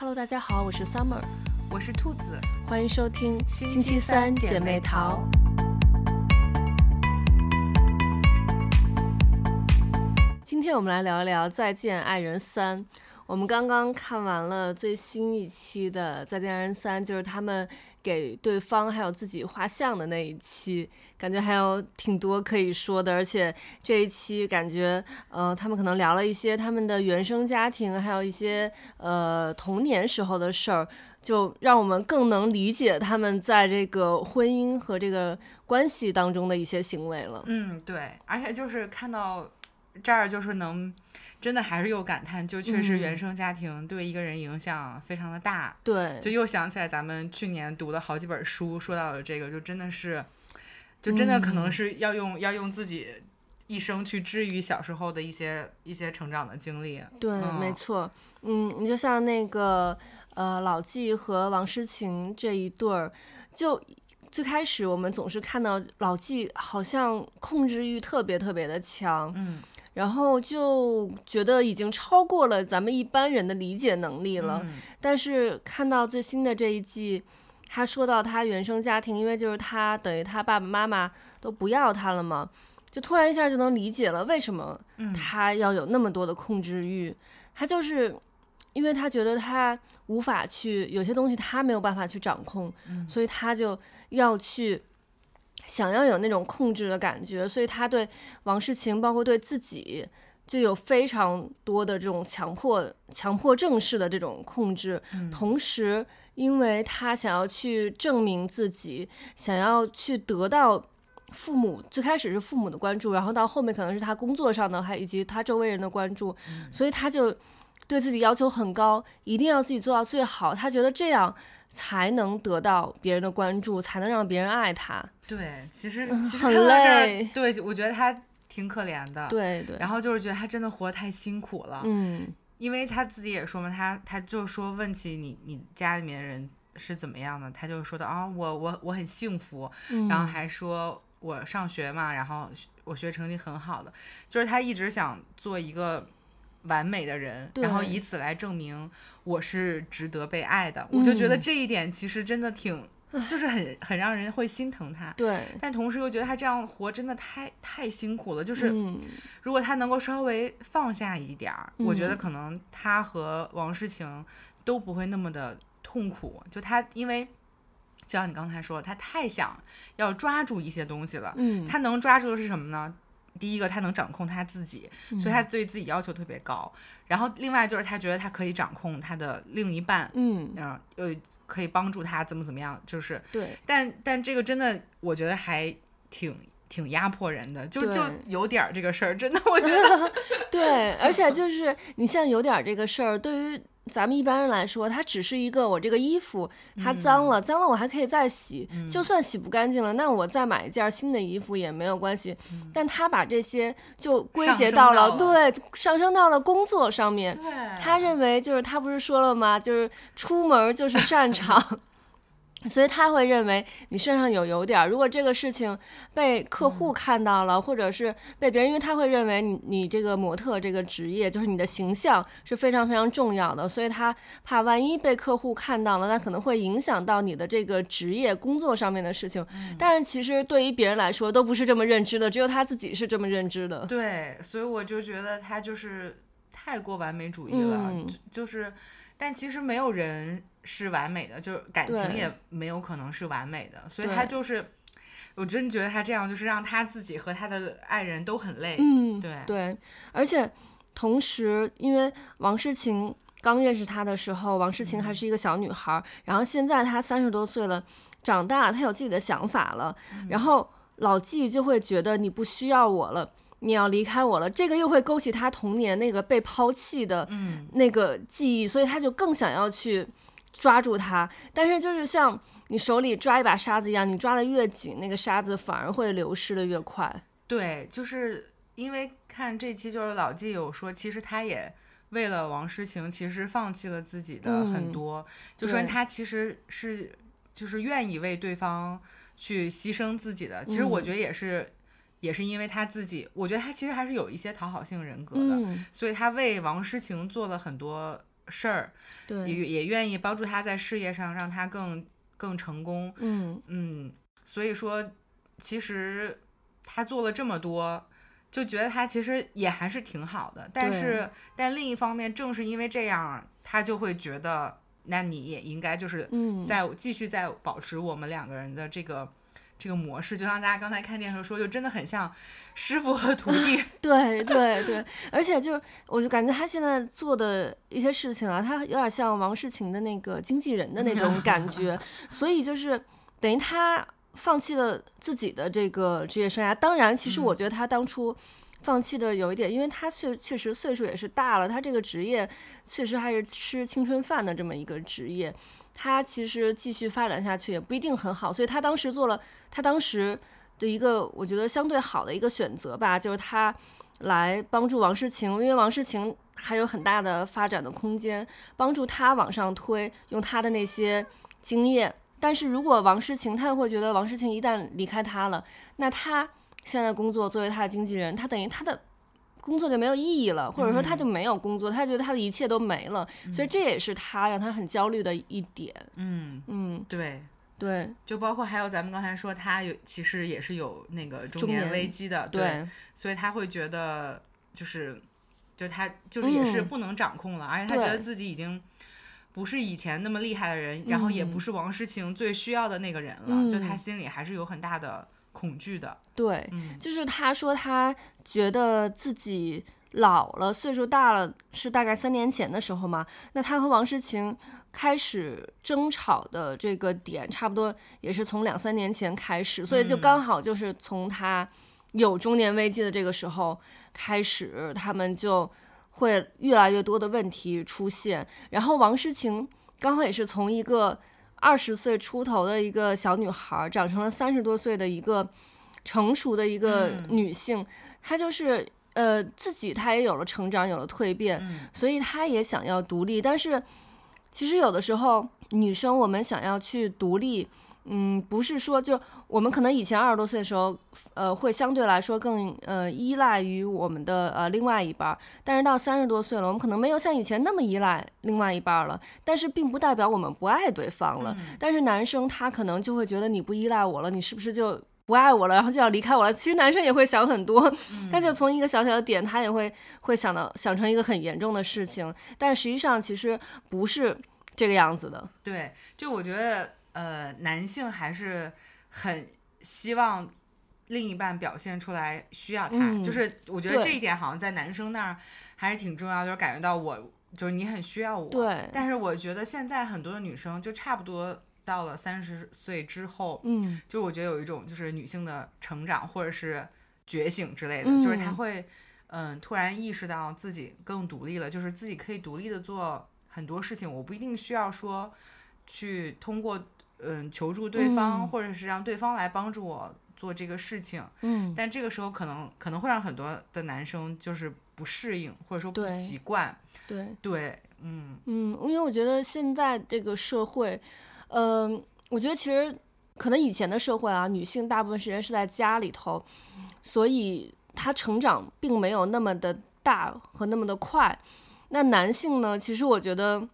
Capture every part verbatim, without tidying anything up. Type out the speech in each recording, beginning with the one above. Hello， 大家好，我是 Summer， 我是兔子，欢迎收听星期三姐妹淘。今天我们来聊一聊《再见爱人三》。我们刚刚看完了最新一期的《再见爱人三》，就是他们给对方还有自己画像的那一期，感觉还有挺多可以说的。而且这一期感觉呃，他们可能聊了一些他们的原生家庭，还有一些呃童年时候的事儿，就让我们更能理解他们在这个婚姻和这个关系当中的一些行为了。嗯，对，而且就是看到这儿就是能真的还是有感叹，就确实原生家庭对一个人影响非常的大、嗯、对，就又想起来咱们去年读的好几本书说到了这个，就真的是就真的可能是要用、嗯、要用自己一生去治愈小时候的一些一些成长的经历。对、嗯、没错。嗯，你就像那个呃老纪和王诗晴这一对儿，就最开始我们总是看到老纪好像控制欲特别特别的强，嗯，然后就觉得已经超过了咱们一般人的理解能力了、嗯、但是看到最新的这一季，他说到他原生家庭，因为就是他等于他爸爸妈妈都不要他了嘛，就突然一下就能理解了为什么他要有那么多的控制欲、嗯、他就是因为他觉得他无法去，有些东西他没有办法去掌控、嗯、所以他就要去想要有那种控制的感觉，所以他对王诗晴包括对自己就有非常多的这种强迫强迫症式的这种控制、嗯、同时因为他想要去证明自己，想要去得到父母，最开始是父母的关注，然后到后面可能是他工作上的还以及他周围人的关注、嗯、所以他就对自己要求很高，一定要自己做到最好，他觉得这样才能得到别人的关注，才能让别人爱他。对，其实其实很累。对，我觉得他挺可怜的。对对。然后就是觉得他真的活得太辛苦了。嗯。因为他自己也说嘛，他他就说问起你你家里面人是怎么样的，他就说的啊、哦，我我我很幸福、嗯，然后还说我上学嘛，然后我学成绩很好的，就是他一直想做一个完美的人，然后以此来证明我是值得被爱的、嗯、我就觉得这一点其实真的挺就是很很让人会心疼他。对，但同时又觉得他这样活真的太太辛苦了，就是、嗯、如果他能够稍微放下一点、嗯、我觉得可能他和王诗晴都不会那么的痛苦。就他因为就像你刚才说他太想要抓住一些东西了、嗯、他能抓住的是什么呢？第一个他能掌控他自己，所以他对自己要求特别高、嗯、然后另外就是他觉得他可以掌控他的另一半，嗯，呃可以帮助他怎么怎么样，就是对，但但这个真的我觉得还挺挺压迫人的，就就有点这个事儿真的我觉得对，而且就是你像有点这个事儿对于咱们一般人来说，它只是一个我这个衣服它脏了、嗯、脏了我还可以再洗、嗯、就算洗不干净了那我再买一件新的衣服也没有关系、嗯、但他把这些就归结到了对上升到了工作上面。他认为就是他不是说了吗，就是出门就是战场所以他会认为你身上有有点，如果这个事情被客户看到了、嗯、或者是被别人，因为他会认为你你这个模特这个职业就是你的形象是非常非常重要的，所以他怕万一被客户看到了那可能会影响到你的这个职业工作上面的事情、嗯、但是其实对于别人来说都不是这么认知的，只有他自己是这么认知的。对，所以我就觉得他就是太过完美主义了、嗯、就, 就是但其实没有人是完美的，就是感情也没有可能是完美的，所以他就是我真的觉得他这样就是让他自己和他的爱人都很累。嗯，对对，而且同时因为王诗晴刚认识他的时候王诗晴还是一个小女孩、嗯、然后现在她三十多岁了，长大了，她有自己的想法了、嗯、然后老纪就会觉得你不需要我了，你要离开我了，这个又会勾起他童年那个被抛弃的那个记忆、嗯、所以他就更想要去抓住它，但是就是像你手里抓一把沙子一样，你抓的越紧，那个沙子反而会流失的越快。对，就是因为看这期就是老纪有说，其实他也为了王诗晴，其实放弃了自己的很多，嗯、就说他其实是就是愿意为对方去牺牲自己的。其实我觉得也是。嗯，也是因为他自己，我觉得他其实还是有一些讨好性人格的、嗯、所以他为王诗晴做了很多事儿，对，也也愿意帮助他在事业上让他更更成功，嗯嗯，所以说其实他做了这么多，就觉得他其实也还是挺好的，但是但另一方面，正是因为这样，他就会觉得，那你也应该就是在、嗯、继续在保持我们两个人的这个这个模式，就像大家刚才看电视说，就真的很像师傅和徒弟。对对对，而且就是我就感觉他现在做的一些事情啊，他有点像王世勤的那个经纪人的那种感觉，所以就是等于他放弃了自己的这个职业生涯。当然其实我觉得他当初放弃的有一点、嗯、因为他确确实岁数也是大了，他这个职业确实还是吃青春饭的这么一个职业，他其实继续发展下去也不一定很好，所以他当时做了他当时的一个我觉得相对好的一个选择吧，就是他来帮助王世勤，因为王世勤还有很大的发展的空间，帮助他往上推，用他的那些经验。但是如果王诗晴，他会觉得王诗晴一旦离开他了，那他现在工作作为他的经纪人，他等于他的工作就没有意义了，或者说他就没有工作，嗯、他觉得他的一切都没了、嗯，所以这也是他让他很焦虑的一点。嗯嗯，对对，就包括还有咱们刚才说他有，其实也是有那个中年危机的，对，对，所以他会觉得就是就是他就是也是不能掌控了，嗯、而且他觉得自己已经不是以前那么厉害的人、嗯、然后也不是王诗晴最需要的那个人了、嗯、就他心里还是有很大的恐惧的，对、嗯、就是他说他觉得自己老了，岁数大了，是大概三年前的时候嘛，那他和王诗晴开始争吵的这个点差不多也是从两三年前开始，所以就刚好就是从他有中年危机的这个时候开始，他们就会越来越多的问题出现。然后王诗晴刚好也是从一个二十岁出头的一个小女孩长成了三十多岁的一个成熟的一个女性、嗯、她就是呃自己她也有了成长，有了蜕变、嗯、所以她也想要独立。但是其实有的时候女生我们想要去独立，嗯，不是说就我们可能以前二十多岁的时候，呃，会相对来说更呃依赖于我们的呃另外一半，但是到三十多岁了，我们可能没有像以前那么依赖另外一半了，但是并不代表我们不爱对方了。嗯、但是男生他可能就会觉得你不依赖我了，你是不是就不爱我了，然后就要离开我了。其实男生也会想很多，他就从一个小小的点，他也会会想到想成一个很严重的事情，但实际上其实不是这个样子的。对，就我觉得。呃，男性还是很希望另一半表现出来需要他、嗯、就是我觉得这一点好像在男生那儿还是挺重要，就是感觉到我就是你很需要我。对，但是我觉得现在很多的女生就差不多到了三十岁之后，嗯，就我觉得有一种就是女性的成长或者是觉醒之类的、嗯、就是她会嗯、呃、突然意识到自己更独立了，就是自己可以独立的做很多事情，我不一定需要说去通过嗯，求助对方、嗯、或者是让对方来帮助我做这个事情，嗯，但这个时候可能可能会让很多的男生就是不适应或者说不习惯，对对，嗯嗯，因为我觉得现在这个社会，嗯、呃，我觉得其实可能以前的社会啊，女性大部分时间是在家里头，所以她成长并没有那么的大和那么的快。那男性呢，其实我觉得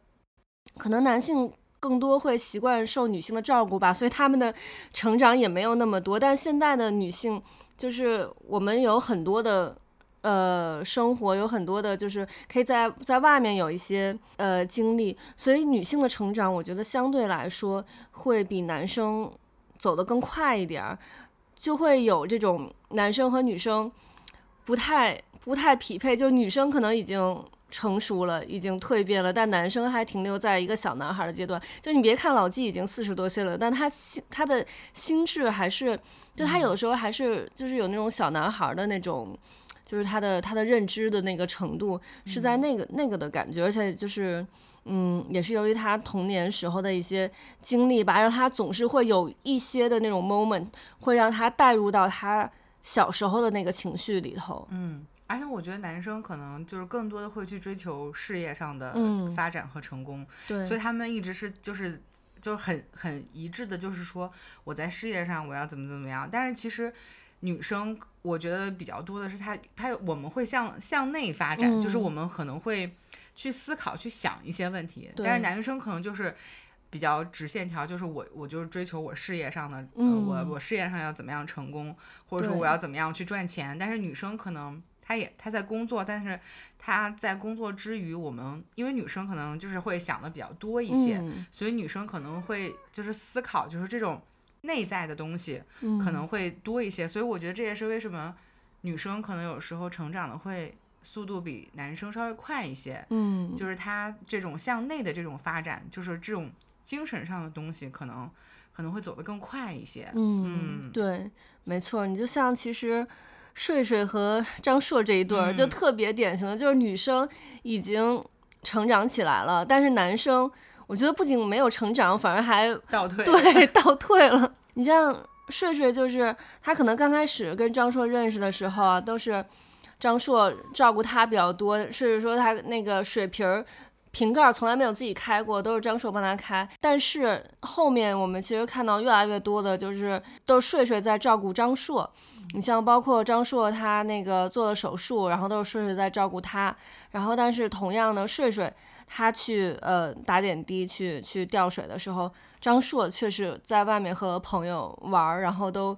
可能男性更多会习惯受女性的照顾吧，所以他们的成长也没有那么多。但现在的女性就是我们有很多的呃生活，有很多的就是可以在在外面有一些呃经历，所以女性的成长我觉得相对来说会比男生走得更快一点，就会有这种男生和女生不太不太匹配，就女生可能已经成熟了，已经蜕变了，但男生还停留在一个小男孩的阶段。就你别看老纪已经四十多岁了，但他心他的心智还是，就他有的时候还是就是有那种小男孩的那种，就是他的他的认知的那个程度是在那个、嗯、那个的感觉。而且就是嗯，也是由于他童年时候的一些经历吧，让他总是会有一些的那种 moment 会让他带入到他小时候的那个情绪里头。嗯，而且我觉得男生可能就是更多的会去追求事业上的发展和成功、嗯、对，所以他们一直是就是就很很一致的，就是说我在事业上我要怎么怎么样。但是其实女生我觉得比较多的是她她我们会向向内发展、嗯、就是我们可能会去思考去想一些问题，但是男生可能就是比较直线条，就是我我就是追求我事业上的、嗯呃、我我事业上要怎么样成功，或者说我要怎么样去赚钱。但是女生可能她也她在工作，但是她在工作之余，我们因为女生可能就是会想的比较多一些、嗯、所以女生可能会就是思考就是这种内在的东西可能会多一些、嗯、所以我觉得这也是为什么女生可能有时候成长的会速度比男生稍微快一些。嗯，就是她这种向内的这种发展，就是这种精神上的东西可能可能会走得更快一些。 嗯, 嗯对，没错。你就像其实睡睡和张硕这一对、嗯、就特别典型的就是女生已经成长起来了，但是男生我觉得不仅没有成长，反而还倒退。对，倒退了。你像睡睡，就是他可能刚开始跟张硕认识的时候啊，都是张硕照顾他比较多，睡睡说他那个水瓶儿瓶盖从来没有自己开过，都是张硕帮他开。但是后面我们其实看到越来越多的就是都是睡睡在照顾张硕。你像包括张硕他那个做了手术，然后都是睡睡在照顾他。然后但是同样呢，睡睡他去呃打点滴去去吊水的时候，张硕确实在外面和朋友玩，然后都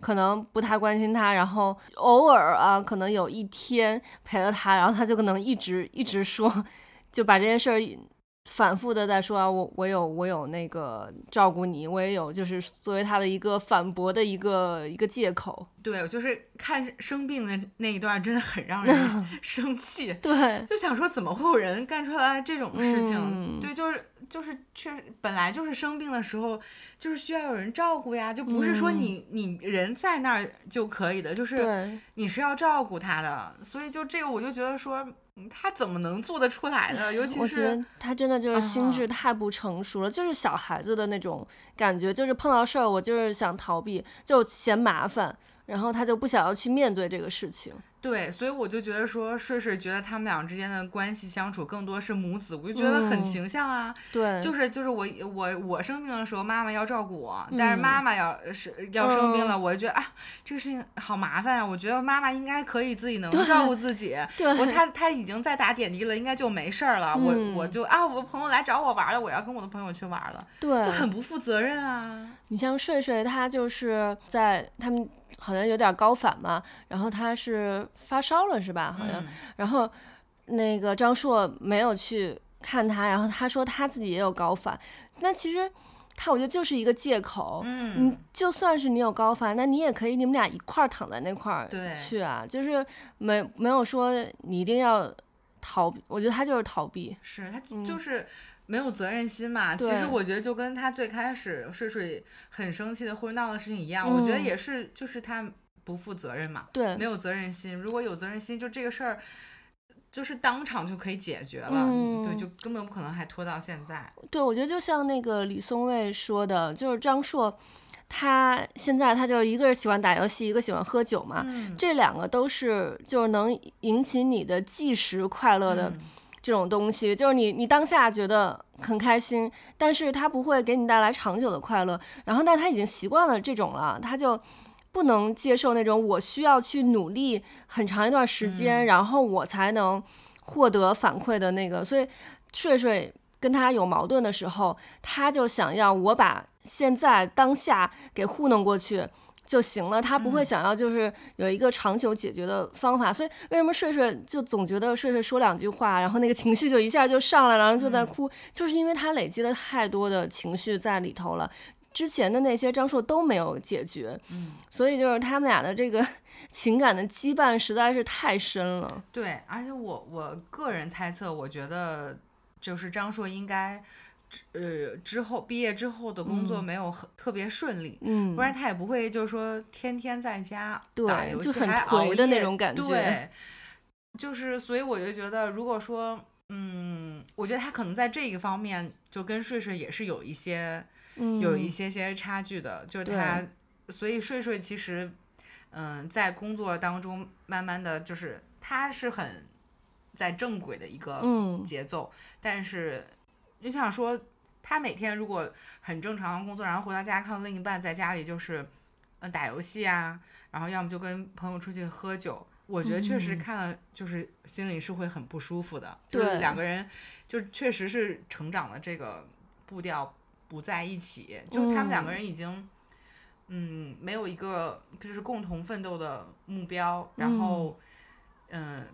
可能不太关心他，然后偶尔啊可能有一天陪了他，然后他就可能一直一直说，就把这件事儿反复的在说啊，我我有我有那个照顾你，我也有，就是作为他的一个反驳的一个一个借口。对，就是看生病的那一段真的很让人生气。对，就想说怎么会有人干出来这种事情、嗯、对，就是就是确实本来就是生病的时候就是需要有人照顾呀，就不是说你、嗯、你人在那儿就可以的，就是你是要照顾他的。所以就这个我就觉得说他怎么能做得出来呢？尤其是我觉得他真的就是心智太不成熟了、嗯、就是小孩子的那种感觉，就是碰到事儿我就是想逃避，就嫌麻烦，然后他就不想要去面对这个事情。对，所以我就觉得说睡睡觉得他们俩之间的关系相处更多是母子，我就觉得很形象啊、嗯、对，就是就是我我我生病的时候妈妈要照顾我、嗯、但是妈妈要是要生病了、嗯、我就觉得啊这个事情好麻烦啊，我觉得妈妈应该可以自己能照顾自己。对，我他他已经在打点滴了，应该就没事了、嗯、我我就啊我朋友来找我玩了，我要跟我的朋友去玩了。对，就很不负责任啊。你像睡睡他就是在他们好像有点高反嘛，然后他是发烧了是吧？好像，嗯、然后那个张硕没有去看他，然后他说他自己也有高反。那其实他我觉得就是一个借口，嗯，你就算是你有高反，那你也可以你们俩一块儿躺在那块儿去啊，就是没没有说你一定要逃避。我觉得他就是逃避，是他就是。嗯，没有责任心嘛。其实我觉得就跟他最开始睡睡很生气的或者闹的事情一样、嗯、我觉得也是，就是他不负责任嘛。对，没有责任心。如果有责任心，就这个事儿就是当场就可以解决了、嗯、对，就根本不可能还拖到现在。对，我觉得就像那个李松蔚说的，就是张硕他现在他就是一个是喜欢打游戏，一个喜欢喝酒嘛、嗯、这两个都是就是能引起你的即时快乐的、嗯，这种东西就是你你当下觉得很开心，但是它不会给你带来长久的快乐。然后但他已经习惯了这种了，他就不能接受那种我需要去努力很长一段时间、嗯、然后我才能获得反馈的那个。所以睡睡跟他有矛盾的时候，他就想要我把现在当下给糊弄过去就行了，他不会想要就是有一个长久解决的方法、嗯、所以为什么睡睡就总觉得睡睡说两句话然后那个情绪就一下就上来了，然后就在哭、嗯、就是因为他累积了太多的情绪在里头了，之前的那些张硕都没有解决、嗯、所以就是他们俩的这个情感的羁绊实在是太深了。对，而且我我个人猜测，我觉得就是张硕应该呃，之后毕业之后的工作没有很、嗯、特别顺利，嗯，不然他也不会就是说天天在家打游戏，对，就很颓的那种感觉。对，就是所以我就觉得，如果说，嗯，我觉得他可能在这一方面就跟睡睡也是有一些、嗯、有一些些差距的，就是他，所以睡睡其实，嗯、呃，在工作当中慢慢的就是他是很在正轨的一个节奏，嗯、但是。就想说他每天如果很正常的工作，然后回到家看另一半在家里就是嗯打游戏啊，然后要么就跟朋友出去喝酒，我觉得确实看了就是心里是会很不舒服的，对、嗯，就是、两个人就确实是成长的这个步调不在一起，就他们两个人已经嗯没有一个就是共同奋斗的目标，然后嗯、呃、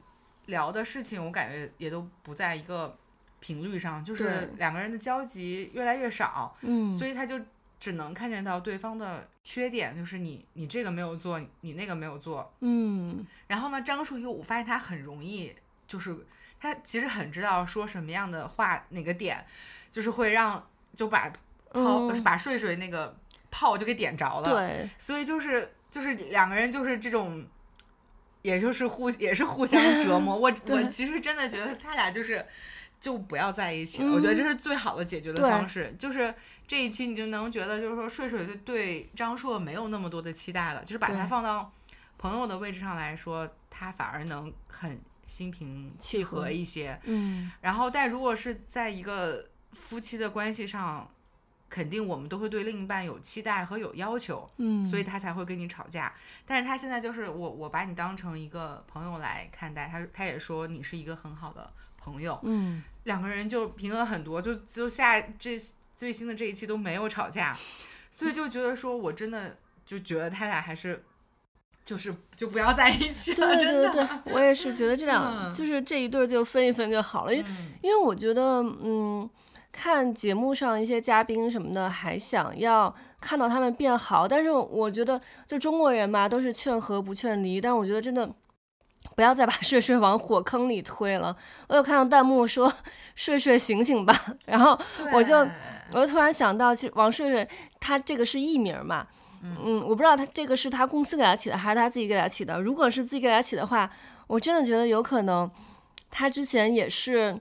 聊的事情我感觉也都不在一个频率上，就是两个人的交集越来越少，嗯，所以他就只能看见到对方的缺点，就是你你这个没有做，你那个没有做，嗯，然后呢张树友我发现他很容易，就是他其实很知道说什么样的话，哪个点就是会让就把泡、嗯、把睡睡那个泡就给点着了，对，所以就是就是两个人就是这种也就是互也是互相折磨我我其实真的觉得他俩就是就不要在一起了、嗯、我觉得这是最好的解决的方式，就是这一期你就能觉得就是说睡睡对张硕没有那么多的期待了，就是把他放到朋友的位置上来说他反而能很心平气和一些，嗯，然后但如果是在一个夫妻的关系上肯定我们都会对另一半有期待和有要求，嗯，所以他才会跟你吵架，但是他现在就是我我把你当成一个朋友来看待，他他也说你是一个很好的朋友，嗯，两个人就平衡很多，就就下这最新的这一期都没有吵架，所以就觉得说我真的就觉得他俩还是就是就不要在一起了，对对对对，我也是觉得这两、嗯、就是这一对就分一分就好了，因为、嗯、因为我觉得嗯看节目上一些嘉宾什么的还想要看到他们变好，但是我觉得就中国人嘛都是劝和不劝离，但我觉得真的不要再把睡睡往火坑里推了。我有看到弹幕说睡睡醒醒吧，然后我就我就突然想到其实王睡睡他这个是艺名嘛，嗯，我不知道他这个是他公司给他起的还是他自己给他起的，如果是自己给他起的话我真的觉得有可能他之前也是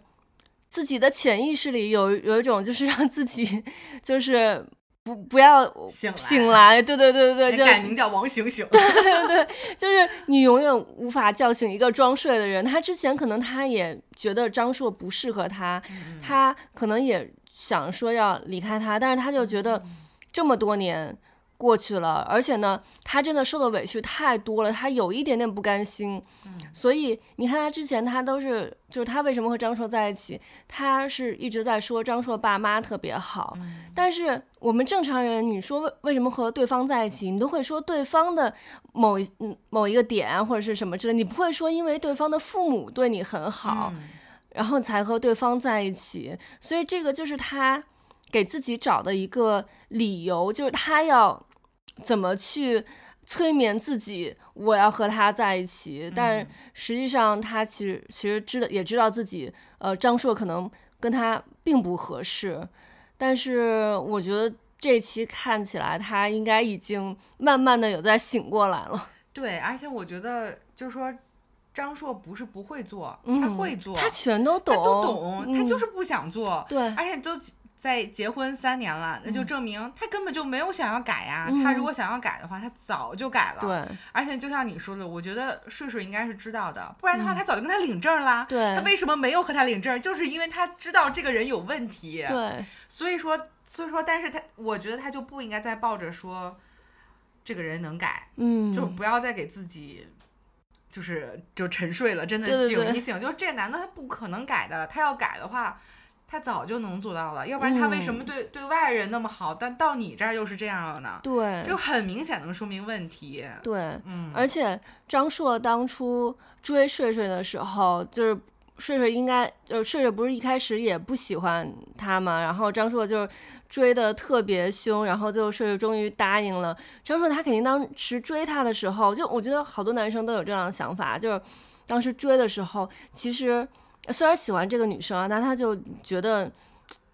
自己的潜意识里有有一种就是让自己就是不不要醒 来, 醒来对对对对，就改名叫王醒醒，对对对，就是你永远无法叫醒一个装睡的人，他之前可能他也觉得张硕不适合他、嗯、他可能也想说要离开他，但是他就觉得这么多年过去了，而且呢他真的受的委屈太多了，他有一点点不甘心、嗯、所以你看他之前他都是就是他为什么和张硕在一起，他是一直在说张硕爸妈特别好、嗯、但是我们正常人你说为什么和对方在一起你都会说对方的某某一个点或者是什么之类，你不会说因为对方的父母对你很好、嗯、然后才和对方在一起，所以这个就是他给自己找的一个理由，就是他要怎么去催眠自己我要和他在一起，但实际上他其实其实知道也知道自己呃张硕可能跟他并不合适，但是我觉得这期看起来他应该已经慢慢的有在醒过来了，对，而且我觉得就是说张硕不是不会做、嗯、他会做，他全都懂他都懂、嗯、他就是不想做，对，而且就在结婚三年了，那就证明他根本就没有想要改呀、啊嗯、他如果想要改的话他早就改了，对，而且就像你说的我觉得睡睡应该是知道的，不然的话、嗯、他早就跟他领证啦，对，他为什么没有和他领证，就是因为他知道这个人有问题，对，所以说所以说但是他我觉得他就不应该再抱着说这个人能改，嗯，就不要再给自己就是就沉睡了，真的醒，对对对，你醒，就这男的他不可能改的，他要改的话他早就能做到了，要不然他为什么对、嗯、对外人那么好，但到你这儿又是这样了呢，对，就很明显能说明问题，对，嗯，而且张硕当初追睡睡的时候就是睡睡应该就是睡睡不是一开始也不喜欢他嘛，然后张硕就是追的特别凶，然后就睡睡终于答应了张硕，他肯定当时追他的时候就我觉得好多男生都有这样的想法，就是当时追的时候其实虽然喜欢这个女生啊，但他就觉得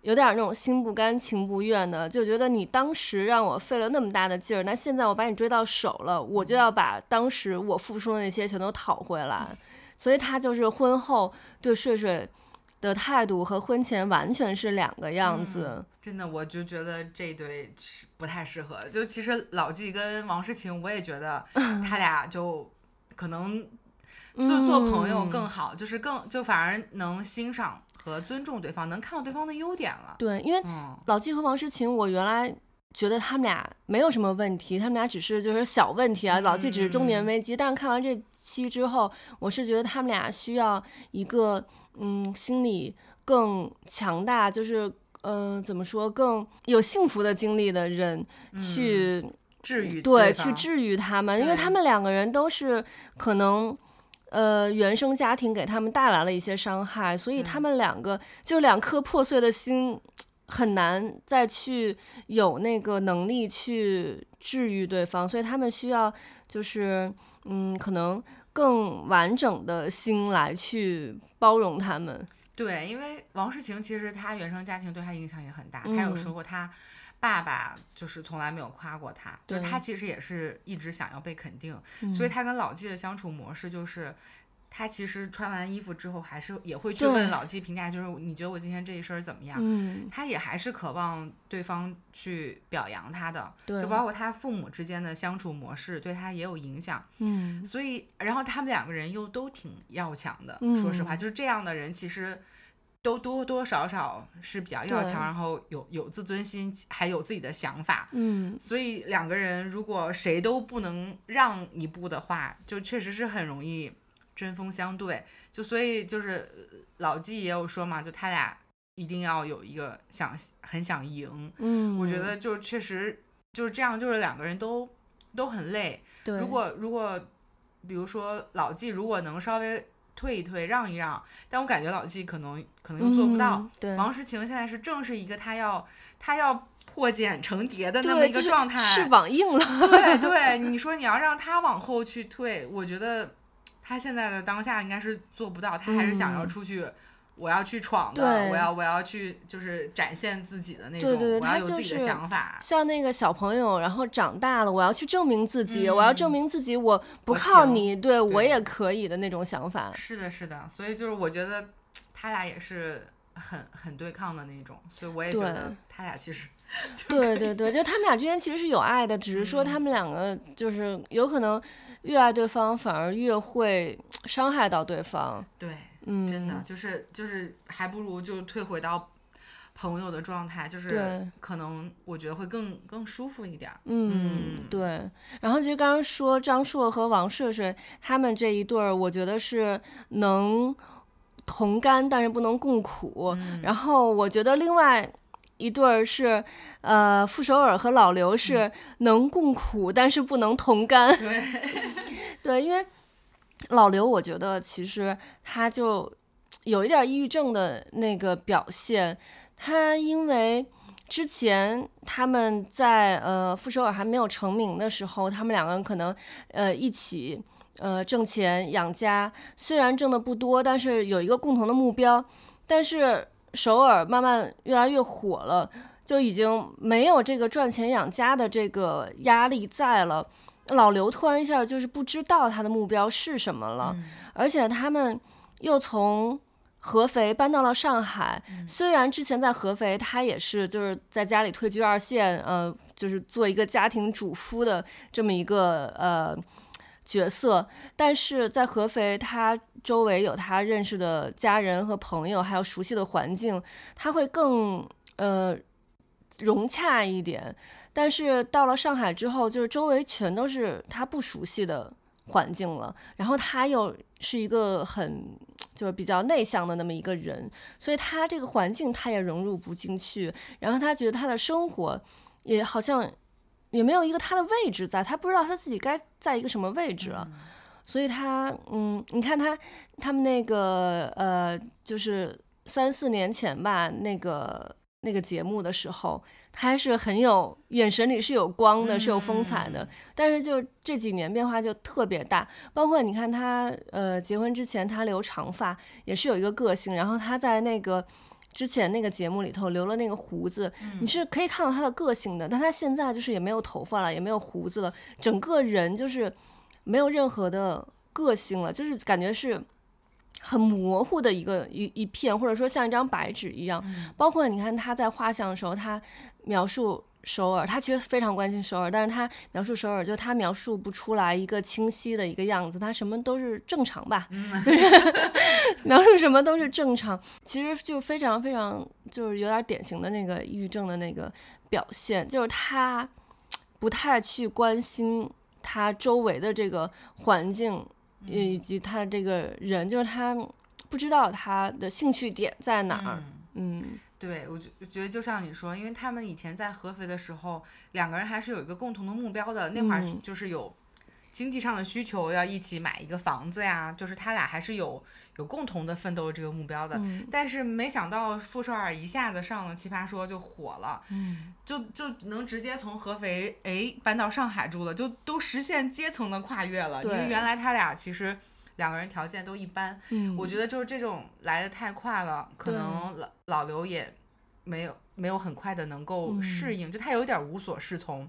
有点那种心不甘情不愿的，就觉得你当时让我费了那么大的劲儿，那现在我把你追到手了，我就要把当时我付出的那些全都讨回来，所以他就是婚后对睡睡的态度和婚前完全是两个样子、嗯、真的我就觉得这对不太适合，就其实老纪跟王诗晴我也觉得他俩就可能做做朋友更好、嗯、就是更就反而能欣赏和尊重对方，能看到对方的优点了，对，因为老纪和王诗晴我原来觉得他们俩没有什么问题，他们俩只是就是小问题啊，老季只是中年危机、嗯、但是看完这期之后，我是觉得他们俩需要一个嗯心理更强大，就是呃怎么说更有幸福的经历的人去、嗯、治愈 对, 对去治愈他们，因为他们两个人都是可能呃，原生家庭给他们带来了一些伤害，所以他们两个、嗯、就两颗破碎的心很难再去有那个能力去治愈对方，所以他们需要就是嗯，可能更完整的心来去包容他们。对，因为王世勤其实他原生家庭对他影响也很大、嗯、他有说过他爸爸就是从来没有夸过他，就他其实也是一直想要被肯定、嗯、所以他跟老纪的相处模式就是他其实穿完衣服之后还是也会去问老纪评价，就是你觉得我今天这一身怎么样、嗯、他也还是渴望对方去表扬他的，就包括他父母之间的相处模式对他也有影响、嗯、所以然后他们两个人又都挺要强的、嗯、说实话就是这样的人其实都多多少少是比较要强，然后有有自尊心，还有自己的想法，嗯，所以两个人如果谁都不能让一步的话，就确实是很容易针锋相对。就所以就是老纪也有说嘛，就他俩一定要有一个想很想赢，嗯，我觉得就确实就是这样，就是两个人都都很累。对，如果如果比如说老纪如果能稍微退一退让一让，但我感觉老纪可能可能又做不到、嗯、对，王诗晴现在是正是一个他要他要破茧成蝶的那么一个状态、就是、翅膀硬了对对，你说你要让他往后去退，我觉得他现在的当下应该是做不到，他还是想要出去、嗯、我要去闯的，我要我要去就是展现自己的那种，对对对，我要有自己的想法，像那个小朋友然后长大了我要去证明自己、嗯、我要证明自己，我不靠你，我对我也可以的那种想法。是的是的，所以就是我觉得他俩也是很很对抗的那种，所以我也觉得他俩其实对对对，就他们俩之间其实是有爱的，只是说他们两个就是有可能越爱对方反而越会伤害到对方。对，嗯，真的就是就是还不如就退回到朋友的状态，就是可能我觉得会更更舒服一点。 嗯, 嗯对。然后就刚刚说张硕和王睡睡他们这一对儿，我觉得是能同甘但是不能共苦、嗯、然后我觉得另外一对儿是呃傅首尔和老刘是能共苦、嗯、但是不能同甘。对对，因为老刘我觉得其实他就有一点抑郁症的那个表现，他因为之前他们在呃傅首尔还没有成名的时候，他们两个人可能呃一起呃挣钱养家，虽然挣的不多但是有一个共同的目标，但是首尔慢慢越来越火了，就已经没有这个赚钱养家的这个压力在了，老刘突然一下就是不知道他的目标是什么了、嗯、而且他们又从合肥搬到了上海、嗯、虽然之前在合肥他也是就是在家里退居二线，呃，就是做一个家庭主夫的这么一个呃角色，但是在合肥他周围有他认识的家人和朋友，还有熟悉的环境，他会更呃融洽一点，但是到了上海之后就是周围全都是他不熟悉的环境了，然后他又是一个很就是比较内向的那么一个人，所以他这个环境他也融入不进去，然后他觉得他的生活也好像也没有一个他的位置在，他不知道他自己该在一个什么位置了、嗯、所以他嗯，你看他他们那个呃，就是三四年前吧，那个那个节目的时候他还是很有眼神里是有光的、嗯、是有风采的，但是就这几年变化就特别大，包括你看他呃结婚之前他留长发也是有一个个性，然后他在那个之前那个节目里头留了那个胡子、嗯、你是可以看到他的个性的，但他现在就是也没有头发了也没有胡子了，整个人就是没有任何的个性了，就是感觉是很模糊的一个 一, 一片或者说像一张白纸一样、嗯、包括你看他在画像的时候他描述首尔，他其实非常关心首尔，但是他描述首尔就他描述不出来一个清晰的一个样子，他什么都是正常吧、嗯、就是描述什么都是正常，其实就非常非常就是有点典型的那个抑郁症的那个表现，就是他不太去关心他周围的这个环境以及他这个人，嗯，就是他不知道他的兴趣点在哪儿。嗯，嗯对，我觉得就像你说，因为他们以前在合肥的时候，两个人还是有一个共同的目标的，那会儿就是有经济上的需求，要一起买一个房子呀，就是他俩还是有有共同的奋斗这个目标的，嗯，但是没想到傅首尔一下子上了奇葩说就火了，嗯，就就能直接从合肥哎搬到上海住了，就都实现阶层的跨越了。因为原来他俩其实两个人条件都一般，嗯，我觉得就是这种来得太快了，可能老老刘也没有没有很快的能够适应，嗯，就他有点无所适从，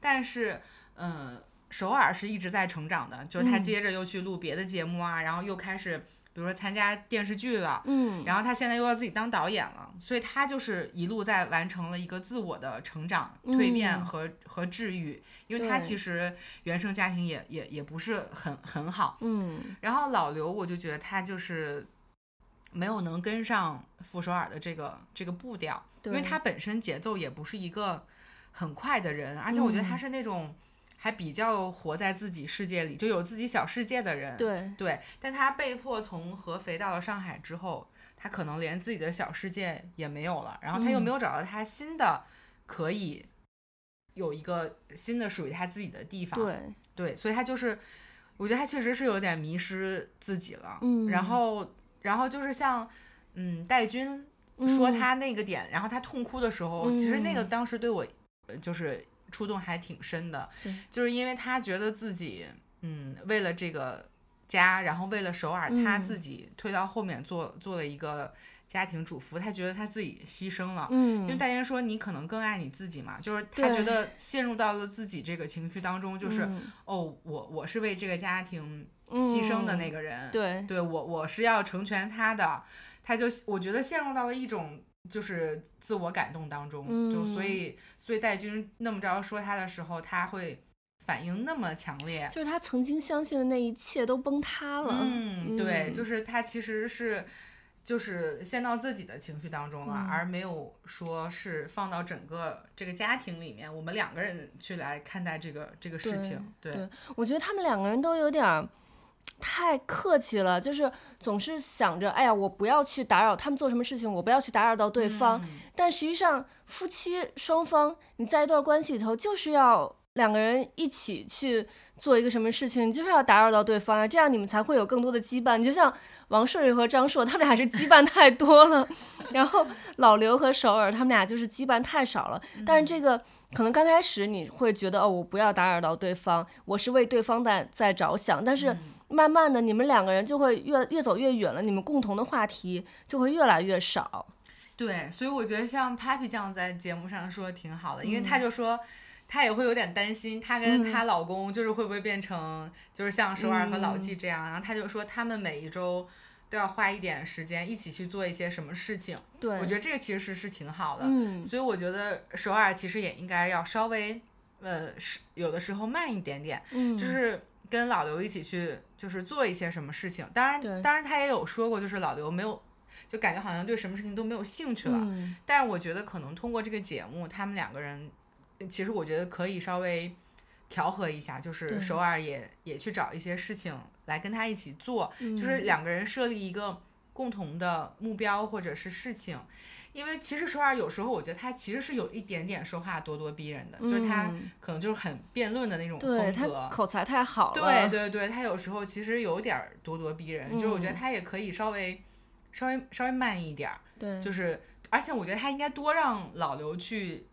但是嗯。呃首尔是一直在成长的，就是他接着又去录别的节目啊，嗯，然后又开始比如说参加电视剧了，嗯，然后他现在又要自己当导演了，所以他就是一路在完成了一个自我的成长、嗯、蜕变和和治愈，因为他其实原生家庭也也也不是很很好，嗯，然后老刘我就觉得他就是没有能跟上傅首尔的这个这个步调，因为他本身节奏也不是一个很快的人，而且我觉得他是那种。还比较活在自己世界里，就有自己小世界的人，对对，但他被迫从合肥到了上海之后，他可能连自己的小世界也没有了，然后他又没有找到他新的、嗯、可以有一个新的属于他自己的地方，对对，所以他就是我觉得他确实是有点迷失自己了，嗯，然后然后就是像嗯戴军说他那个点、嗯、然后他痛哭的时候、嗯、其实那个当时对我就是触动还挺深的，就是因为他觉得自己嗯为了这个家，然后为了首尔、嗯、他自己推到后面做做了一个家庭主妇，他觉得他自己牺牲了，嗯，因为大家说你可能更爱你自己嘛，就是他觉得陷入到了自己这个情绪当中，就是、嗯、哦我我是为这个家庭牺牲的那个人、嗯、对对，我我是要成全他的，他就我觉得陷入到了一种就是自我感动当中、嗯、就所以所以戴军那么着说他的时候，他会反应那么强烈，就是他曾经相信的那一切都崩塌了，嗯，对，就是他其实是就是陷到自己的情绪当中了、嗯、而没有说是放到整个这个家庭里面，我们两个人去来看待这个这个事情， 对, 对, 对，我觉得他们两个人都有点太客气了，就是总是想着哎呀我不要去打扰他们做什么事情，我不要去打扰到对方、嗯、但实际上夫妻双方你在一段关系里头就是要两个人一起去做一个什么事情，就是要打扰到对方啊，这样你们才会有更多的羁绊，你就像王顺和张硕他们俩是羁绊太多了然后老刘和首尔他们俩就是羁绊太少了、嗯、但是这个可能刚开始你会觉得哦，我不要打扰到对方，我是为对方在在着想，但是、嗯慢慢的你们两个人就会越越走越远了，你们共同的话题就会越来越少，对，所以我觉得像 Papi 这样在节目上说挺好的、嗯、因为他就说他也会有点担心他跟他老公就是会不会变成就是像首尔和老纪这样、嗯、然后他就说他们每一周都要花一点时间一起去做一些什么事情，对，我觉得这个其实是挺好的、嗯、所以我觉得首尔其实也应该要稍微呃有的时候慢一点点、嗯、就是跟老刘一起去就是做一些什么事情，当然当然他也有说过就是老刘没有就感觉好像对什么事情都没有兴趣了、嗯、但是我觉得可能通过这个节目他们两个人其实我觉得可以稍微调和一下，就是首尔也也去找一些事情来跟他一起做、嗯、就是两个人设立一个共同的目标或者是事情，因为其实首尔有时候我觉得他其实是有一点点说话咄咄逼人的、嗯、就是他可能就是很辩论的那种风格，对，他口才太好了，对对对，他有时候其实有点咄咄逼人、嗯、就是我觉得他也可以稍微稍微稍微慢一点，对，就是而且我觉得他应该多让老刘去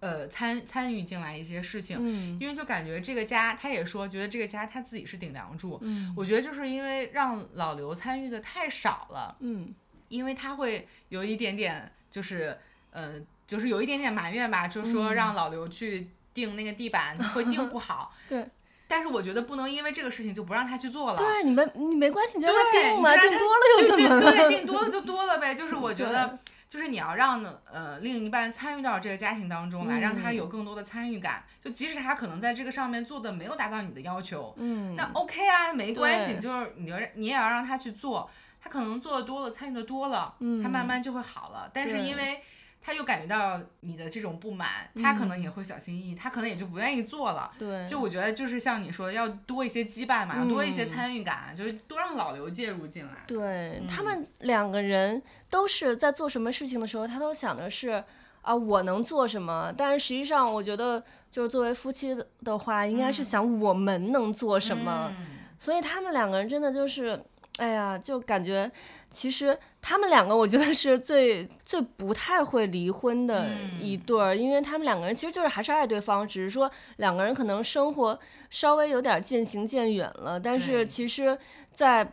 呃参参与进来一些事情、嗯、因为就感觉这个家他也说觉得这个家他自己是顶梁柱、嗯、我觉得就是因为让老刘参与的太少了，嗯，因为他会有一点点就是呃就是有一点点埋怨吧，就是说让老刘去定那个地板、嗯、会定不好对，但是我觉得不能因为这个事情就不让他去做了，对，你没你没关系，你就让他定嘛，定多了又怎么了， 对, 对, 对，定多了就多了呗就是我觉得就是你要让呃另一半参与到这个家庭当中来、嗯、让他有更多的参与感，就即使他可能在这个上面做的没有达到你的要求，嗯，那 OK 啊，没关系，就是你就你也要让他去做，他可能做的多了，参与的多了，嗯，他慢慢就会好了。但是因为他又感觉到你的这种不满，他可能也会小心翼翼，嗯，他可能也就不愿意做了。对，就我觉得就是像你说，要多一些羁绊嘛，嗯，多一些参与感，就是多让老刘介入进来。对，嗯，他们两个人都是在做什么事情的时候，他都想的是啊，我能做什么？但实际上，我觉得就是作为夫妻的话，应该是想我们能做什么。嗯，所以他们两个人真的就是，哎呀，就感觉其实他们两个，我觉得是最最不太会离婚的一对儿，嗯，因为他们两个人其实就是还是爱对方，只是说两个人可能生活稍微有点渐行渐远了，但是其实在，在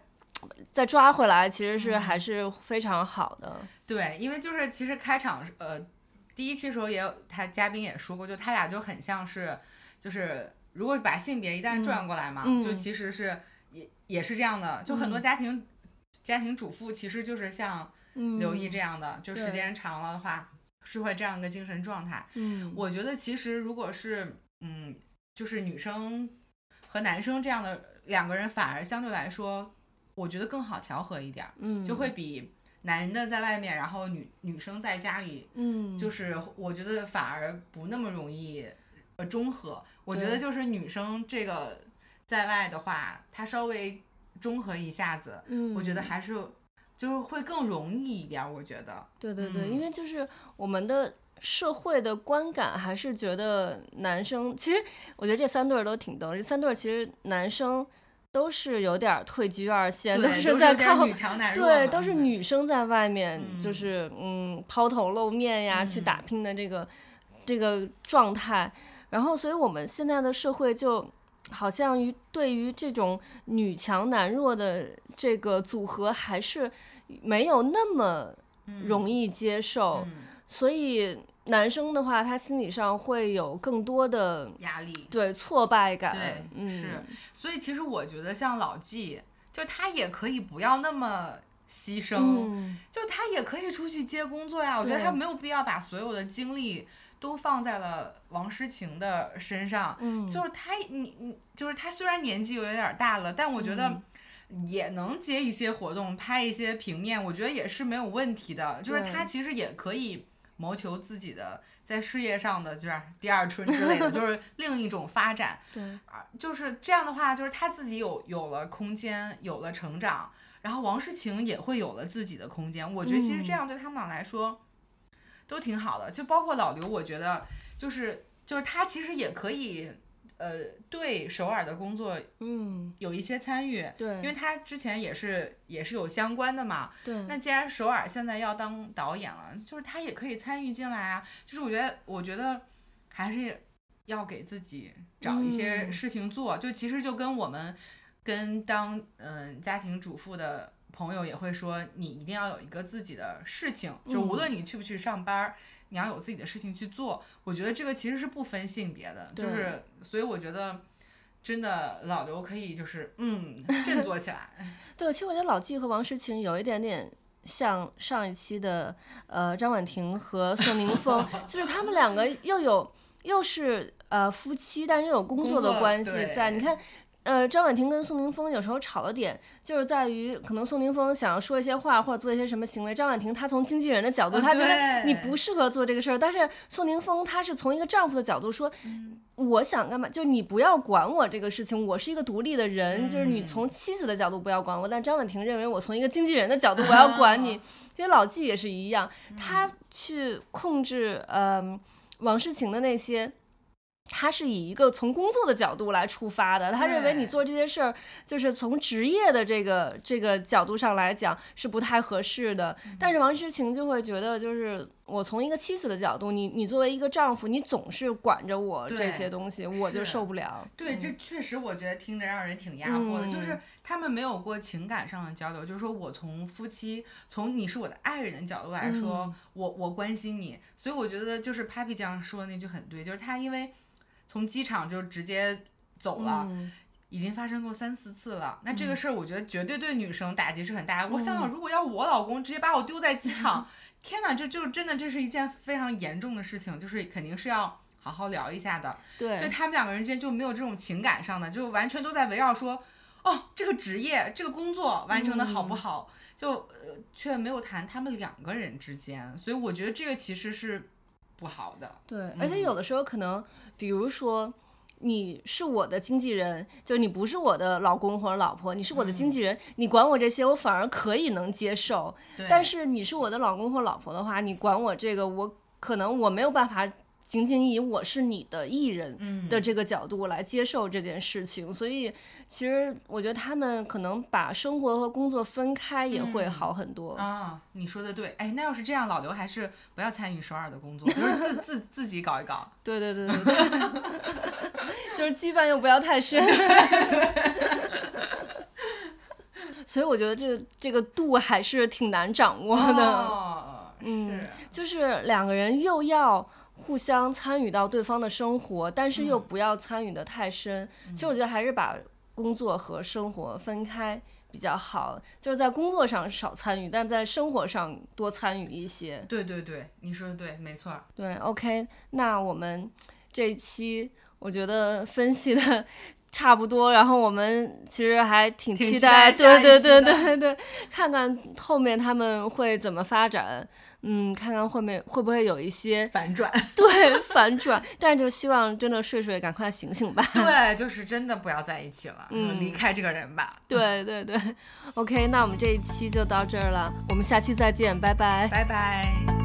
再抓回来，其实是还是非常好的。对，因为就是其实开场呃。第一期时候也有他嘉宾也说过，就他俩就很像是，就是如果把性别一旦转过来嘛，嗯，就其实是也也是这样的，就很多家庭，嗯，家庭主妇其实就是像刘毅这样的，嗯，就时间长了的话是会这样的精神状态。嗯，我觉得其实如果是嗯，就是女生和男生这样的两个人，反而相对来说，我觉得更好调和一点，嗯，就会比男人的在外面，然后女女生在家里，嗯，就是我觉得反而不那么容易呃中和。我觉得就是女生这个在外的话，她稍微中和一下子，嗯，我觉得还是就是会更容易一点。我觉得对对对，嗯，因为就是我们的社会的观感还是觉得男生，其实我觉得这三对都挺逗，这三对其实男生都是有点退居二线，都是在靠女强男弱，对，都是女生在外面，嗯，就是嗯抛头露面呀，嗯，去打拼的这个这个状态。然后，所以我们现在的社会就好像于对于这种女强男弱的这个组合，还是没有那么容易接受，嗯嗯，所以男生的话，他心理上会有更多的压力，对，挫败感，对，嗯，是。所以其实我觉得像老纪，就他也可以不要那么牺牲，嗯，就他也可以出去接工作呀。我觉得他没有必要把所有的精力都放在了王诗晴的身上。嗯，就是他，你你就是他，虽然年纪有点大了，但我觉得，嗯，也能接一些活动，拍一些平面，我觉得也是没有问题的。就是他其实也可以谋求自己的在事业上的就是第二春之类的，就是另一种发展。对，就是这样的话，就是他自己有有了空间，有了成长，然后王诗晴也会有了自己的空间。我觉得其实这样对他们来说，嗯，都挺好的。就包括老刘，我觉得就是就是他其实也可以。呃，对首尔的工作，嗯，有一些参与，对，因为他之前也是也是有相关的嘛，对。那既然首尔现在要当导演了，就是他也可以参与进来啊。就是我觉得，我觉得还是要给自己找一些事情做。嗯，就其实就跟我们跟当嗯、呃、家庭主妇的朋友也会说，你一定要有一个自己的事情，就无论你去不去上班。嗯，你要有自己的事情去做，我觉得这个其实是不分性别的，就是所以我觉得真的老刘可以就是嗯振作起来。对，其实我觉得老纪和王诗晴有一点点像上一期的呃张婉婷和宋宁峰，就是他们两个又有又是呃夫妻，但是又有工作的关系在。你看。呃，张婉婷跟宋宁峰有时候吵的点就是在于，可能宋宁峰想要说一些话或者做一些什么行为，张婉婷她从经纪人的角度，她觉得你不适合做这个事儿，但是宋宁峰他是从一个丈夫的角度说，嗯，我想干嘛，就是你不要管我这个事情，我是一个独立的人，嗯，就是你从妻子的角度不要管我。但张婉婷认为我从一个经纪人的角度我要管你，其实老纪也是一样，嗯，他去控制呃王诗晴的那些。他是以一个从工作的角度来出发的，他认为你做这些事儿就是从职业的这个这个角度上来讲是不太合适的，嗯，但是王诗晴就会觉得，就是我从一个妻子的角度，你你作为一个丈夫，你总是管着我这些东西，我就受不了。对，嗯，这确实我觉得听着让人挺压迫的，嗯，就是他们没有过情感上的交流，就是说我从夫妻，从你是我的爱人的角度来说，嗯，我我关心你，所以我觉得就是 Papi 这样说的那句很对，就是他因为从机场就直接走了，嗯，已经发生过三四次了。那这个事儿，我觉得绝对对女生打击是很大的，嗯。我想想，如果要我老公直接把我丢在机场，嗯，天哪，这就真的这是一件非常严重的事情，就是肯定是要好好聊一下的。对，对他们两个人之间就没有这种情感上的，就完全都在围绕说，哦，这个职业、这个工作完成的好不好。嗯，就、呃、却没有谈他们两个人之间，所以我觉得这个其实是不好的。对、嗯、而且有的时候可能比如说你是我的经纪人，就是你不是我的老公或者老婆，你是我的经纪人、嗯、你管我这些我反而可以能接受，但是你是我的老公或老婆的话，你管我这个我可能我没有办法仅仅以我是你的艺人的这个角度来接受这件事情、嗯、所以其实我觉得他们可能把生活和工作分开也会好很多啊、嗯哦。你说的对，哎，那要是这样老刘还是不要参与首尔的工作，就是自自自己搞一搞对对对对对就是羁绊又不要太深所以我觉得这这个度还是挺难掌握的、哦、是、嗯、就是两个人又要互相参与到对方的生活，但是又不要参与的太深、嗯、其实我觉得还是把工作和生活分开比较好，就是在工作上少参与，但在生活上多参与一些。对对对，你说的对，没错。对 OK， 那我们这一期我觉得分析的差不多，然后我们其实还挺期待，挺期待对对对对对，看看后面他们会怎么发展，嗯，看看后面会不会有一些反转，对反转，但是就希望真的睡睡赶快醒醒吧。对，就是真的不要在一起了，嗯，离开这个人吧。对对对 ，OK， 那我们这一期就到这儿了，我们下期再见，拜拜，拜拜。